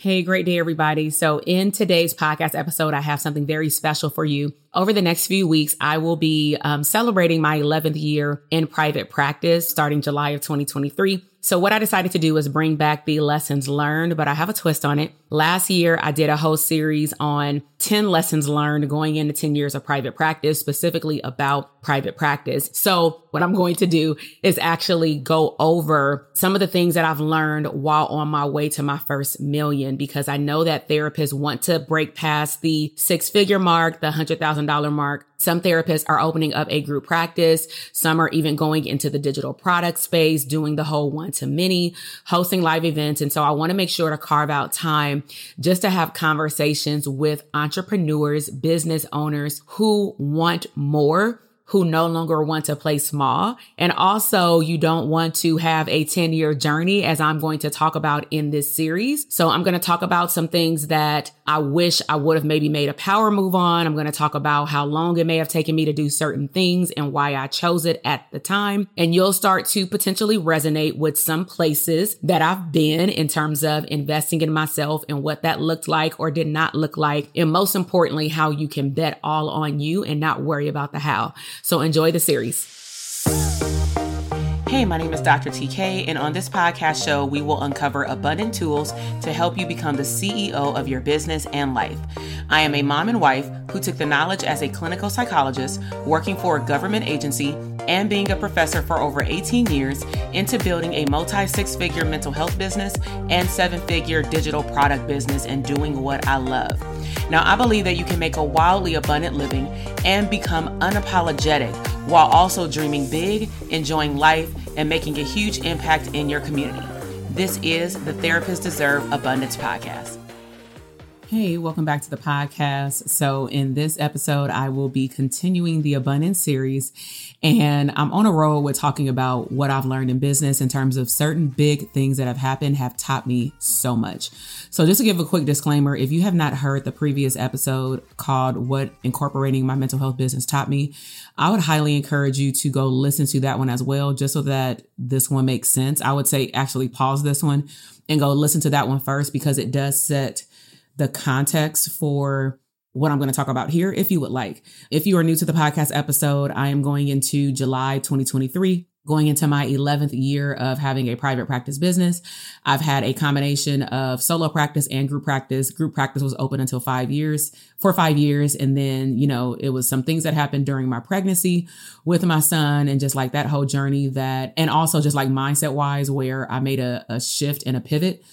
Hey, great day, everybody. So in today's podcast episode, I have something very special for you. Over the next few weeks, I will be celebrating my 11th year in private practice starting July of 2023. So what I decided to do is bring back the lessons learned, but I have a twist on it. Last year, I did a whole series on 10 lessons learned going into 10 years of private practice, specifically about private practice. So what I'm going to do is actually go over some of the things that I've learned while on my way to my first million, because I know that therapists want to break past the 6-figure mark, the $100,000 mark. Some therapists are opening up a group practice. Some are even going into the digital product space, doing the whole one-to-many, hosting live events. And so I want to make sure to carve out time just to have conversations with entrepreneurs, business owners who want more, who no longer want to play small. And also, you don't want to have a 10-year journey, as I'm going to talk about in this series. So I'm going to talk about some things that I wish I would have maybe made a power move on. I'm going to talk about how long it may have taken me to do certain things and why I chose it at the time. And you'll start to potentially resonate with some places that I've been in terms of investing in myself and what that looked like or did not look like. And most importantly, how you can bet all on you and not worry about the how. So enjoy the series. Hey, my name is Dr. TK, and on this podcast show, we will uncover abundant tools to help you become the CEO of your business and life. I am a mom and wife who took the knowledge as a clinical psychologist, working for a government agency, and being a professor for over 18 years into building a multi-6-figure mental health business and 7-figure digital product business and doing what I love. Now, I believe that you can make a wildly abundant living and become unapologetic while also dreaming big, enjoying life, and making a huge impact in your community. This is the Therapists Deserve Abundance Podcast. Hey, welcome back to the podcast. So in this episode, I will be continuing the Abundance series, and I'm on a roll with talking about what I've learned in business in terms of certain big things that have happened have taught me so much. So just to give a quick disclaimer, if you have not heard the previous episode called What Incorporating My Mental Health Business Taught Me, I would highly encourage you to go listen to that one as well, just so that this one makes sense. I would say actually pause this one and go listen to that one first, because it does set the context for what I'm going to talk about here, if you would like. If you are new to the podcast episode, I am going into July 2023, going into my 11th year of having a private practice business. I've had a combination of solo practice and group practice. Group practice was open until 5 years, for 5 years. And then, you know, it was some things that happened during my pregnancy with my son and just like that whole journey that, and also just like mindset wise, where I made a shift and a pivot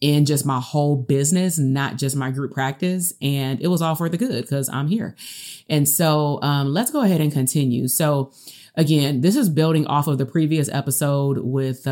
in just my whole business, not just my group practice. And it was all for the good because I'm here. And so let's go ahead and continue. So again, this is building off of the previous episode with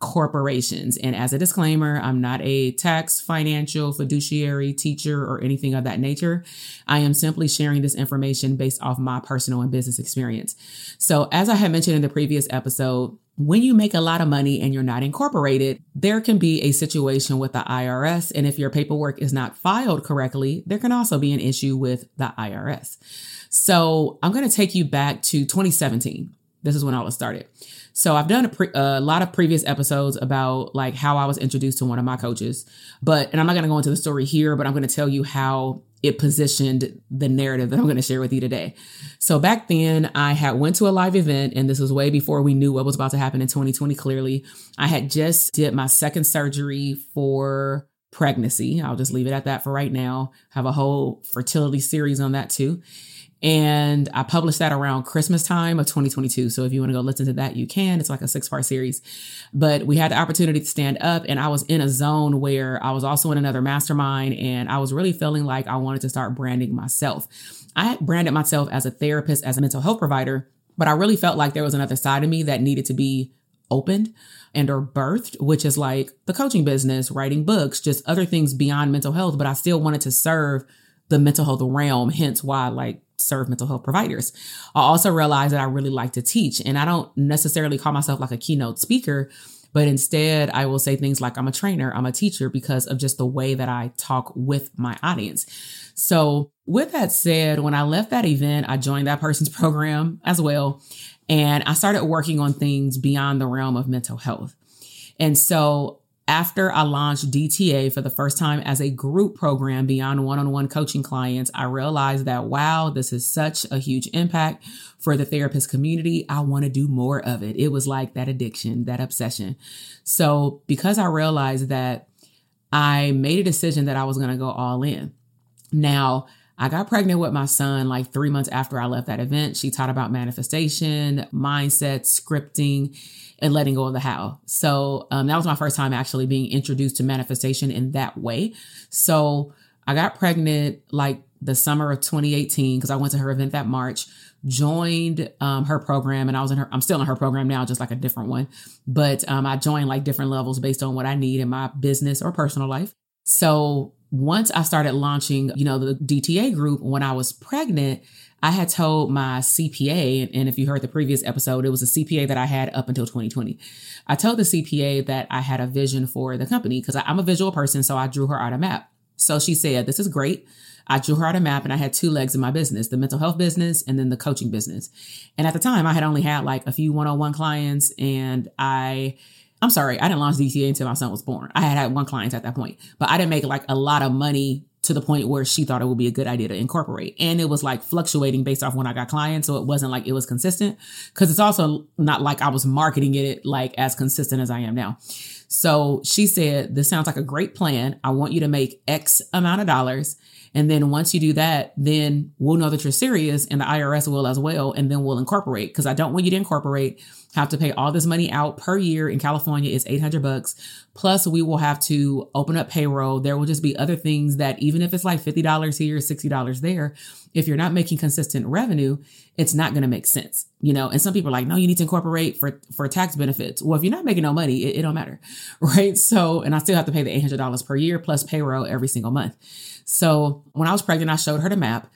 corporations. And as a disclaimer, I'm not a tax, financial, fiduciary, teacher, or anything of that nature. I am simply sharing this information based off my personal and business experience. So as I had mentioned in the previous episode, when you make a lot of money and you're not incorporated, there can be a situation with the IRS. And if your paperwork is not filed correctly, there can also be an issue with the IRS. So I'm going to take you back to 2017. This is when I was started. So I've done a lot of previous episodes about like how I was introduced to one of my coaches, and I'm not going to go into the story here, but I'm going to tell you how it positioned the narrative that I'm going to share with you today. So back then I had went to a live event, and this was way before we knew what was about to happen in 2020. Clearly, I had just did my second surgery for pregnancy. I'll just leave it at that for right now. Have a whole fertility series on that too. And I published that around Christmas time of 2022. So if you want to go listen to that, you can. It's like a 6-part series. But we had the opportunity to stand up, and I was in a zone where I was also in another mastermind, and I was really feeling like I wanted to start branding myself. I had branded myself as a therapist, as a mental health provider, but I really felt like there was another side of me that needed to be opened and or birthed, which is like the coaching business, writing books, just other things beyond mental health. But I still wanted to serve the mental health realm, hence why serve mental health providers. I also realized that I really like to teach, and I don't necessarily call myself like a keynote speaker, but instead I will say things like I'm a trainer, I'm a teacher, because of just the way that I talk with my audience. So with that said, when I left that event, I joined that person's program as well. And I started working on things beyond the realm of mental health. And so after I launched DTA for the first time as a group program beyond one-on-one coaching clients, I realized that, wow, this is such a huge impact for the therapist community. I want to do more of it. It was like that addiction, that obsession. So because I realized that, I made a decision that I was going to go all in. Now, I got pregnant with my son like 3 months after I left that event. She taught about manifestation, mindset, scripting, and letting go of the how. So that was my first time actually being introduced to manifestation in that way. So I got pregnant like the summer of 2018 because I went to her event that March, joined her program, and I'm still in her program now, just like a different one. But I joined like different levels based on what I need in my business or personal life. So once I started launching, the DTA group, when I was pregnant, I had told my CPA, and if you heard the previous episode, it was a CPA that I had up until 2020. I told the CPA that I had a vision for the company because I'm a visual person, so I drew her out a map. So she said, this is great. I drew her out a map, and I had 2 legs in my business, the mental health business and then the coaching business. And at the time, I had only had like a few one-on-one clients, and I didn't launch DTA until my son was born. I had 1 client at that point, but I didn't make like a lot of money to the point where she thought it would be a good idea to incorporate. And it was like fluctuating based off when I got clients. So it wasn't like it was consistent, because it's also not like I was marketing it like as consistent as I am now. So she said, this sounds like a great plan. I want you to make X amount of dollars. And then once you do that, then we'll know that you're serious, and the IRS will as well. And then we'll incorporate, because I don't want you to incorporate, have to pay all this money out per year. In California, it's $800. Plus we will have to open up payroll. There will just be other things that even if it's like $50 here, $60 there, if you're not making consistent revenue, it's not going to make sense, and some people are like, no, you need to incorporate for tax benefits. Well, if you're not making no money, it don't matter. Right. So, and I still have to pay the $800 per year plus payroll every single month. So when I was pregnant, I showed her the map.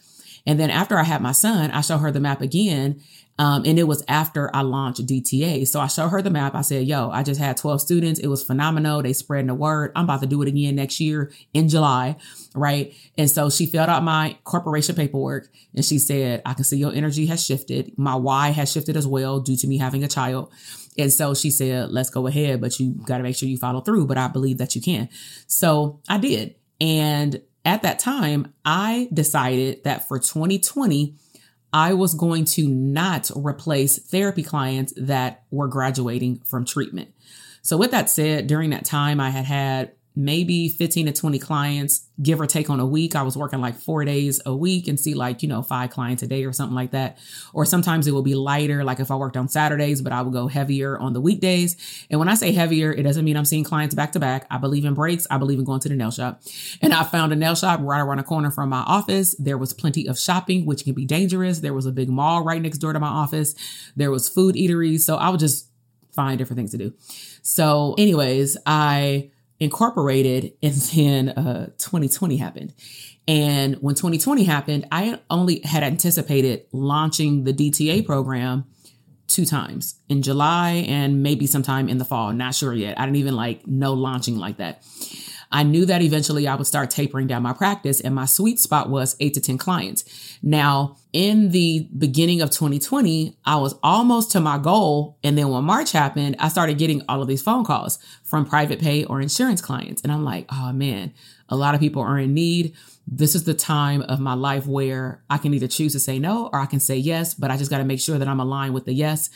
And then after I had my son, I showed her the map again. And it was after I launched DTA. So I showed her the map. I said, yo, I just had 12 students. It was phenomenal. They spread the word. I'm about to do it again next year in July. Right. And so she filled out my corporation paperwork, and she said, I can see your energy has shifted. My why has shifted as well due to me having a child. And so she said, let's go ahead, but you got to make sure you follow through. But I believe that you can. So I did. And at that time, I decided that for 2020, I was going to not replace therapy clients that were graduating from treatment. So with that said, during that time, I had maybe 15 to 20 clients, give or take on a week. I was working like 4 days a week and see 5 clients a day or something like that. Or sometimes it will be lighter, like if I worked on Saturdays, but I would go heavier on the weekdays. And when I say heavier, it doesn't mean I'm seeing clients back to back. I believe in breaks. I believe in going to the nail shop. And I found a nail shop right around the corner from my office. There was plenty of shopping, which can be dangerous. There was a big mall right next door to my office. There was food eateries. So I would just find different things to do. So anyways, I incorporated, and then 2020 happened. And when 2020 happened, I only had anticipated launching the DTA program 2 times, in July and maybe sometime in the fall. Not sure yet. I didn't even know launching like that. I knew that eventually I would start tapering down my practice, and my sweet spot was 8 to 10 clients. Now, in the beginning of 2020, I was almost to my goal. And then when March happened, I started getting all of these phone calls from private pay or insurance clients. And I'm like, oh man, a lot of people are in need. This is the time of my life where I can either choose to say no or I can say yes, but I just got to make sure that I'm aligned with the yes.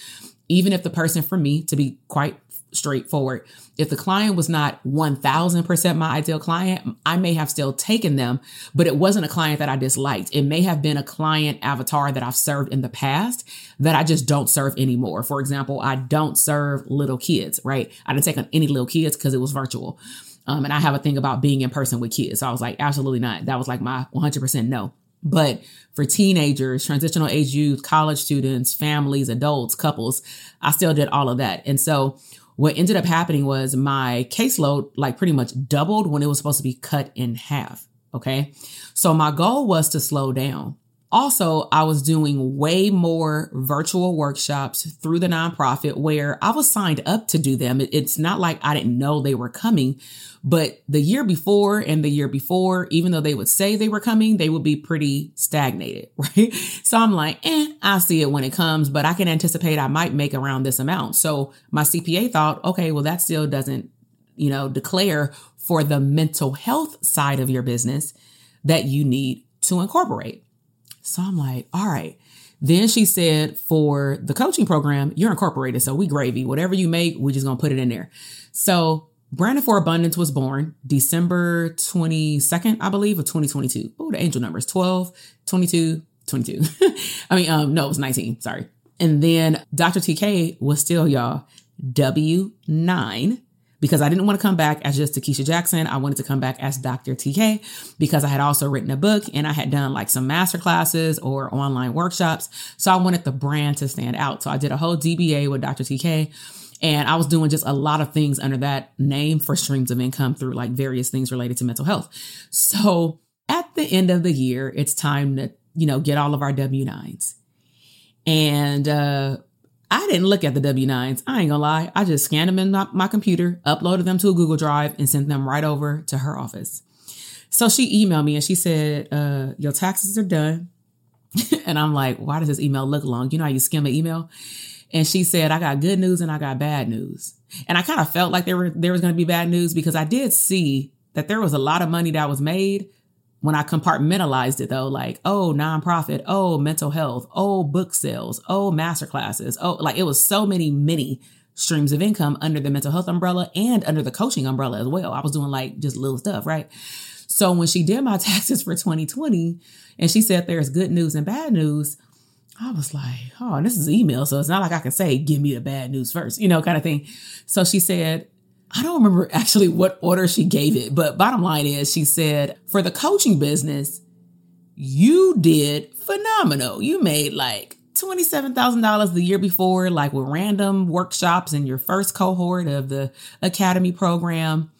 Even if the person, for me, to be quite straightforward, if the client was not 1000% my ideal client, I may have still taken them, but it wasn't a client that I disliked. It may have been a client avatar that I've served in the past that I just don't serve anymore. For example, I don't serve little kids, right? I didn't take on any little kids because it was virtual. And I have a thing about being in person with kids. So I was like, absolutely not. That was like my 100% no. But for teenagers, transitional age youth, college students, families, adults, couples, I still did all of that. And so what ended up happening was my caseload like pretty much doubled when it was supposed to be cut in half. Okay. So my goal was to slow down. Also, I was doing way more virtual workshops through the nonprofit where I was signed up to do them. It's not like I didn't know they were coming, but the year before and the year before, even though they would say they were coming, they would be pretty stagnated, right? So I'm like, I'll see it when it comes, but I can anticipate I might make around this amount. So my CPA thought, okay, well, that still doesn't, declare for the mental health side of your business that you need to incorporate. So I'm like, all right. Then she said, for the coaching program, you're incorporated. So we gravy, whatever you make, we're just going to put it in there. So Brandon for Abundance was born December 22nd, I believe, of 2022. Oh, the angel numbers, 12, 22, 22. It was 19. Sorry. And then Dr. TK was still, y'all, W9. Because I didn't want to come back as just Takisha Jackson. I wanted to come back as Dr. TK because I had also written a book and I had done like some master classes or online workshops. So I wanted the brand to stand out. So I did a whole DBA with Dr. TK and I was doing just a lot of things under that name for streams of income through like various things related to mental health. So at the end of the year, it's time to, get all of our W-9s. And, I didn't look at the W-9s. I ain't gonna lie. I just scanned them in my computer, uploaded them to a Google Drive, and sent them right over to her office. So she emailed me and she said, your taxes are done. And I'm like, why does this email look long? You know how you skim an email? And she said, I got good news and I got bad news. And I kind of felt like there was going to be bad news because I did see that there was a lot of money that was made when I compartmentalized it though, like, oh, nonprofit, oh, mental health, oh, book sales, oh, masterclasses, oh, like it was so many streams of income under the mental health umbrella and under the coaching umbrella as well. I was doing like just little stuff, right? So when she did my taxes for 2020 and she said there's good news and bad news, I was like, oh, this is email. So it's not like I can say, give me the bad news first, kind of thing. So she said, I don't remember actually what order she gave it, but bottom line is she said, for the coaching business, you did phenomenal. You made like $27,000 the year before, like with random workshops in your first cohort of the academy program.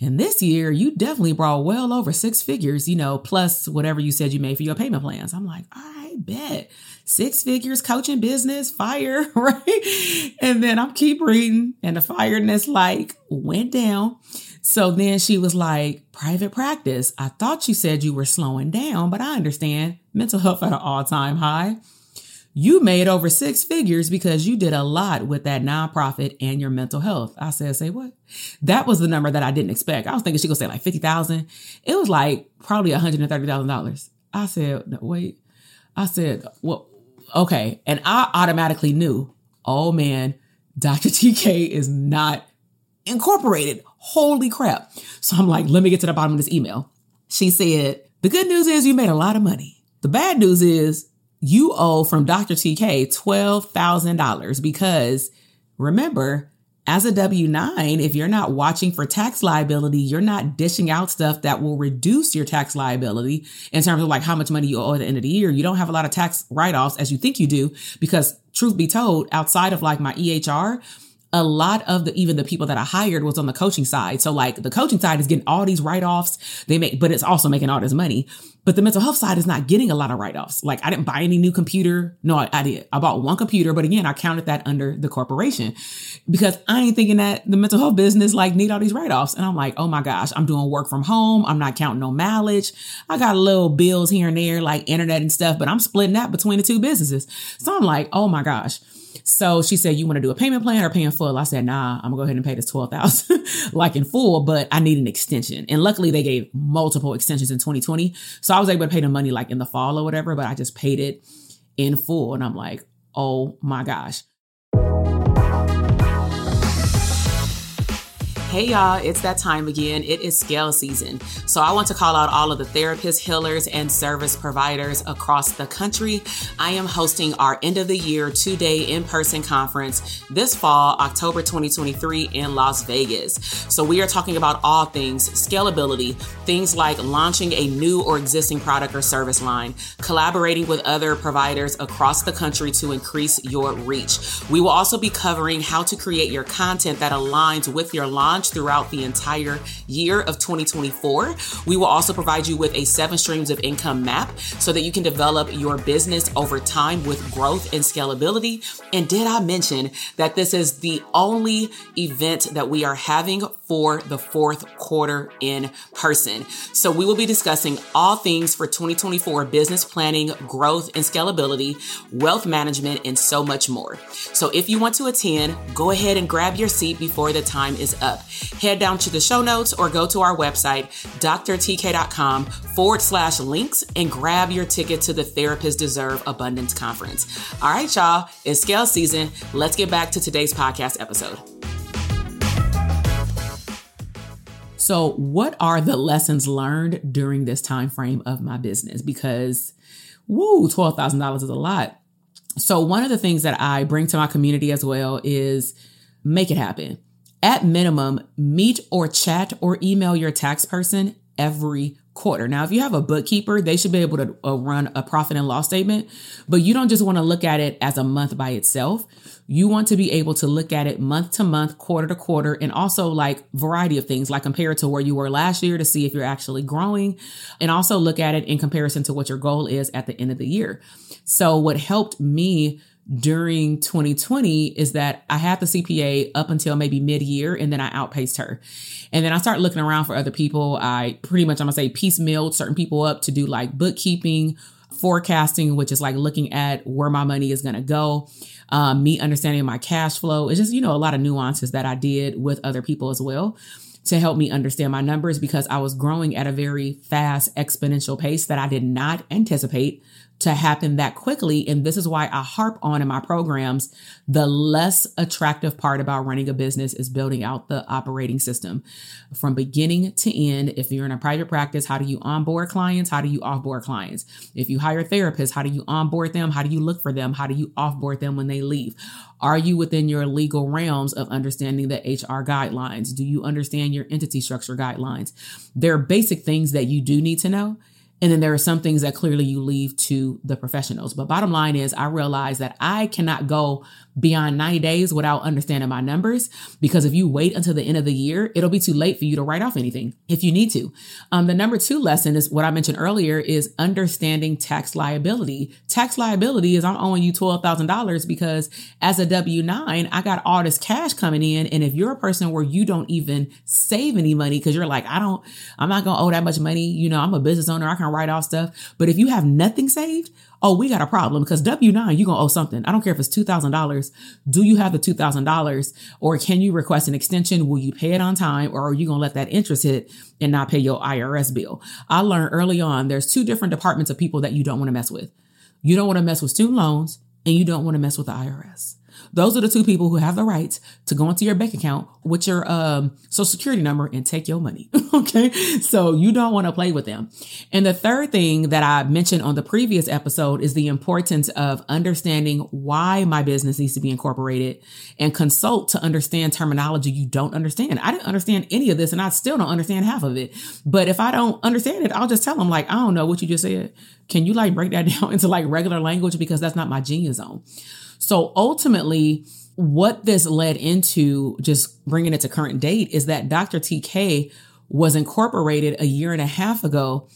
And this year, you definitely brought well over six figures, plus whatever you said you made for your payment plans. I'm like, all right, bet. Six figures, coaching business, fire, right? And then I'm keep reading and the fireness like went down. So then she was like, private practice. I thought you said you were slowing down, but I understand mental health at an all-time high. You made over six figures because you did a lot with that nonprofit and your mental health. I said, say what? That was the number that I didn't expect. I was thinking she was going to say like $50,000. It was like probably $130,000. I said, no, wait. I said, well, okay. And I automatically knew, oh man, Dr. TK is not incorporated. Holy crap. So I'm like, let me get to the bottom of this email. She said, the good news is you made a lot of money. The bad news is you owe from Dr. TK $12,000 because remember, as a W-9, if you're not watching for tax liability, you're not dishing out stuff that will reduce your tax liability in terms of like how much money you owe at the end of the year. You don't have a lot of tax write-offs as you think you do because truth be told, outside of like my EHR, a lot of the, even the people that I hired was on the coaching side. So like the coaching side is getting all these write-offs they make, but it's also making all this money. But the mental health side is not getting a lot of write-offs. Like I didn't buy any new computer. No, I did. I bought one computer, but again, I counted that under the corporation because I ain't thinking that the mental health business like need all these write-offs. And I'm like, oh my gosh, I'm doing work from home. I'm not counting no mileage. I got little bills here and there, like internet and stuff, but I'm splitting that between the two businesses. So I'm like, oh my gosh. So she said, you want to do a payment plan or pay in full? I said, nah, I'm gonna go ahead and pay this $12,000 like in full, but I need an extension. And luckily they gave multiple extensions in 2020. So I was able to pay the money like in the fall or whatever, but I just paid it in full. And I'm like, oh my gosh. Hey y'all, it's that time again. It is scale season. So I want to call out all of the therapists, healers, and service providers across the country. I am hosting our end of the year 2-day in-person conference this fall, October 2023 in Las Vegas. So we are talking about all things scalability, things like launching a new or existing product or service line, collaborating with other providers across the country to increase your reach. We will also be covering how to create your content that aligns with your launch throughout the entire year of 2024. We will also provide you with a 7 streams of income map so that you can develop your business over time with growth and scalability. And did I mention that this is the only event that we are having for the 4th quarter in person? So we will be discussing all things for 2024 business planning, growth and scalability, wealth management, and so much more. So if you want to attend, go ahead and grab your seat before the time is up. Head down to the show notes or go to our website, doctortk.com/links, and grab your ticket to the Therapists Deserve Abundance Conference. All right, y'all, it's scale season. Let's get back to today's podcast episode. So what are the lessons learned during this time frame of my business? Because, $12,000 is a lot. So one of the things that I bring to my community as well is make it happen. At minimum, meet or chat or email your tax person every quarter. Now, if you have a bookkeeper, they should be able to run a profit and loss statement, but you don't just want to look at it as a month by itself. You want to be able to look at it month to month, quarter to quarter, and also like variety of things, like compare it to where you were last year to see if you're actually growing, and also look at it in comparison to what your goal is at the end of the year. So what helped me during 2020 is that I had the CPA up until maybe mid-year, and then I outpaced her. And then I started looking around for other people. I pretty much, I'm gonna say, piecemealed certain people up to do like bookkeeping, forecasting, which is like looking at where my money is gonna go, me understanding my cash flow. It's just, a lot of nuances that I did with other people as well to help me understand my numbers, because I was growing at a very fast exponential pace that I did not anticipate to happen that quickly. And this is why I harp on in my programs, the less attractive part about running a business is building out the operating system from beginning to end. If you're in a private practice, how do you onboard clients? How do you offboard clients? If you hire therapists, how do you onboard them? How do you look for them? How do you offboard them when they leave? Are you within your legal realms of understanding the HR guidelines? Do you understand your entity structure guidelines? There are basic things that you do need to know. And then there are some things that clearly you leave to the professionals. But bottom line is, I realized that I cannot go beyond 90 days without understanding my numbers, because if you wait until the end of the year, it'll be too late for you to write off anything if you need to. The number 2 lesson is what I mentioned earlier, is understanding tax liability. Tax liability is I'm owing you $12,000 because as a W-9, I got all this cash coming in. And if you're a person where you don't even save any money because you're like, I'm not going to owe that much money. I'm a business owner. I can write off stuff. But if you have nothing saved, we got a problem, because W-9, you're going to owe something. I don't care if it's $2,000. Do you have the $2,000, or can you request an extension? Will you pay it on time, or are you going to let that interest hit and not pay your IRS bill? I learned early on, there's 2 different departments of people that you don't want to mess with. You don't want to mess with student loans, and you don't want to mess with the IRS. Those are the 2 people who have the right to go into your bank account with your social security number and take your money. Okay. So you don't want to play with them. And the 3rd thing that I mentioned on the previous episode is the importance of understanding why my business needs to be incorporated, and consult to understand terminology you don't understand. I didn't understand any of this, and I still don't understand half of it. But if I don't understand it, I'll just tell them, like, I don't know what you just said. Can you like break that down into like regular language? Because that's not my genius zone. So ultimately, what this led into, just bringing it to current date, is that Dr. TK was incorporated a year and a half ago.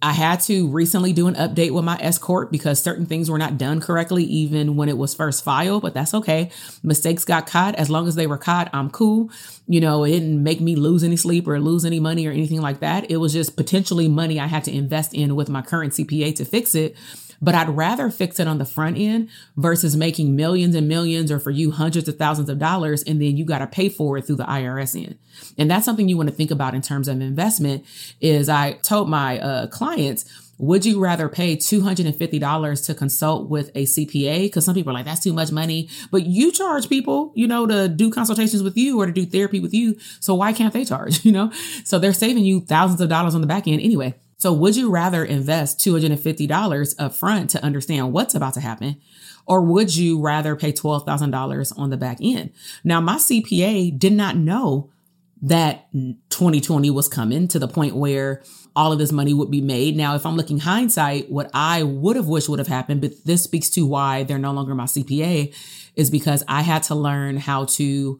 I had to recently do an update with my escort because certain things were not done correctly, even when it was first filed, but that's okay. Mistakes got caught. As long as they were caught, I'm cool. You know, it didn't make me lose any sleep or lose any money or anything like that. It was just potentially money I had to invest in with my current CPA to fix it. But I'd rather fix it on the front end versus making millions and millions, or for you, hundreds of thousands of dollars, and then you got to pay for it through the IRS end. And that's something you want to think about in terms of investment. Is I told my clients, would you rather pay $250 to consult with a CPA? Because some people are like, that's too much money. But you charge people, you know, to do consultations with you or to do therapy with you. So why can't they charge, you know? So they're saving you thousands of dollars on the back end anyway. So would you rather invest $250 upfront to understand what's about to happen, or would you rather pay $12,000 on the back end? Now, my CPA did not know that 2020 was coming, to the point where all of this money would be made. Now, if I'm looking hindsight, what I would have wished would have happened, but this speaks to why they're no longer my CPA, is because I had to learn how to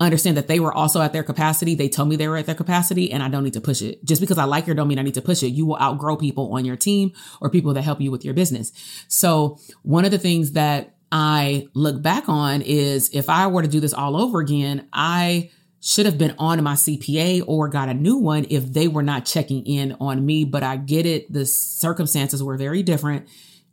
understand that they were also at their capacity. They told me they were at their capacity, and I don't need to push it. Just because I like her don't mean I need to push it. You will outgrow people on your team or people that help you with your business. So one of the things that I look back on is, if I were to do this all over again, I should have been on my CPA or got a new one if they were not checking in on me. But I get it. The circumstances were very different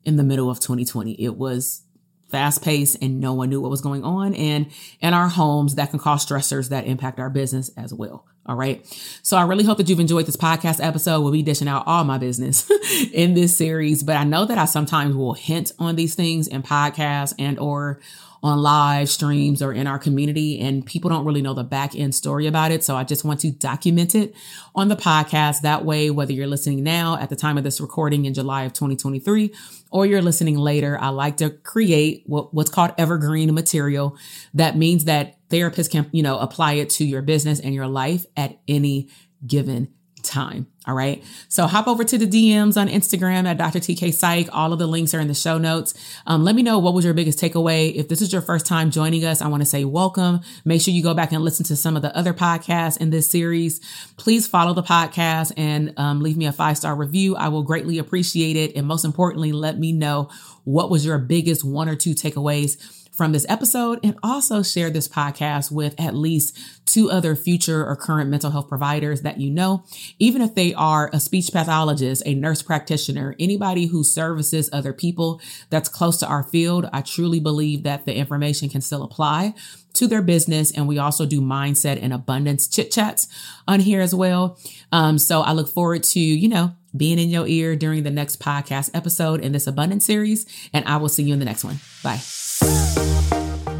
in the middle of 2020. It was fast paced and no one knew what was going on. And in our homes, that can cause stressors that impact our business as well. All right. So I really hope that you've enjoyed this podcast episode. We'll be dishing out all my business in this series, but I know that I sometimes will hint on these things in podcasts and or on live streams or in our community, and people don't really know the back end story about it. So I just want to document it on the podcast. That way, whether you're listening now at the time of this recording in July of 2023, or you're listening later, I like to create what's called evergreen material. That means that therapists can, you know, apply it to your business and your life at any given time. All right. So hop over to the DMs on Instagram at Dr. TK Psych. All of the links are in the show notes. Let me know, what was your biggest takeaway? If this is your first time joining us, I want to say welcome. Make sure you go back and listen to some of the other podcasts in this series. Please follow the podcast and leave me a 5-star review. I will greatly appreciate it. And most importantly, let me know, what was your biggest 1 or 2 takeaways from this episode, and also share this podcast with at least 2 other future or current mental health providers that you know, even if they are a speech pathologist, a nurse practitioner, anybody who services other people that's close to our field. I truly believe that the information can still apply to their business. And we also do mindset and abundance chit chats on here as well. So I look forward to, you know, being in your ear during the next podcast episode in this abundance series. And I will see you in the next one. Bye.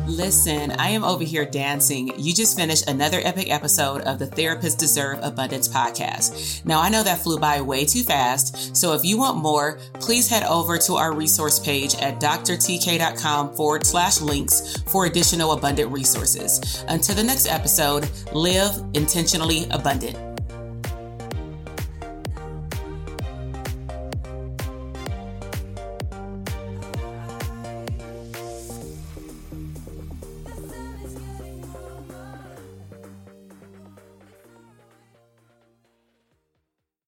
Listen, I am over here dancing. You just finished another epic episode of the Therapists Deserve Abundance podcast. Now, I know that flew by way too fast. So if you want more, please head over to our resource page at doctortk.com/links for additional abundant resources. Until the next episode, live intentionally abundant.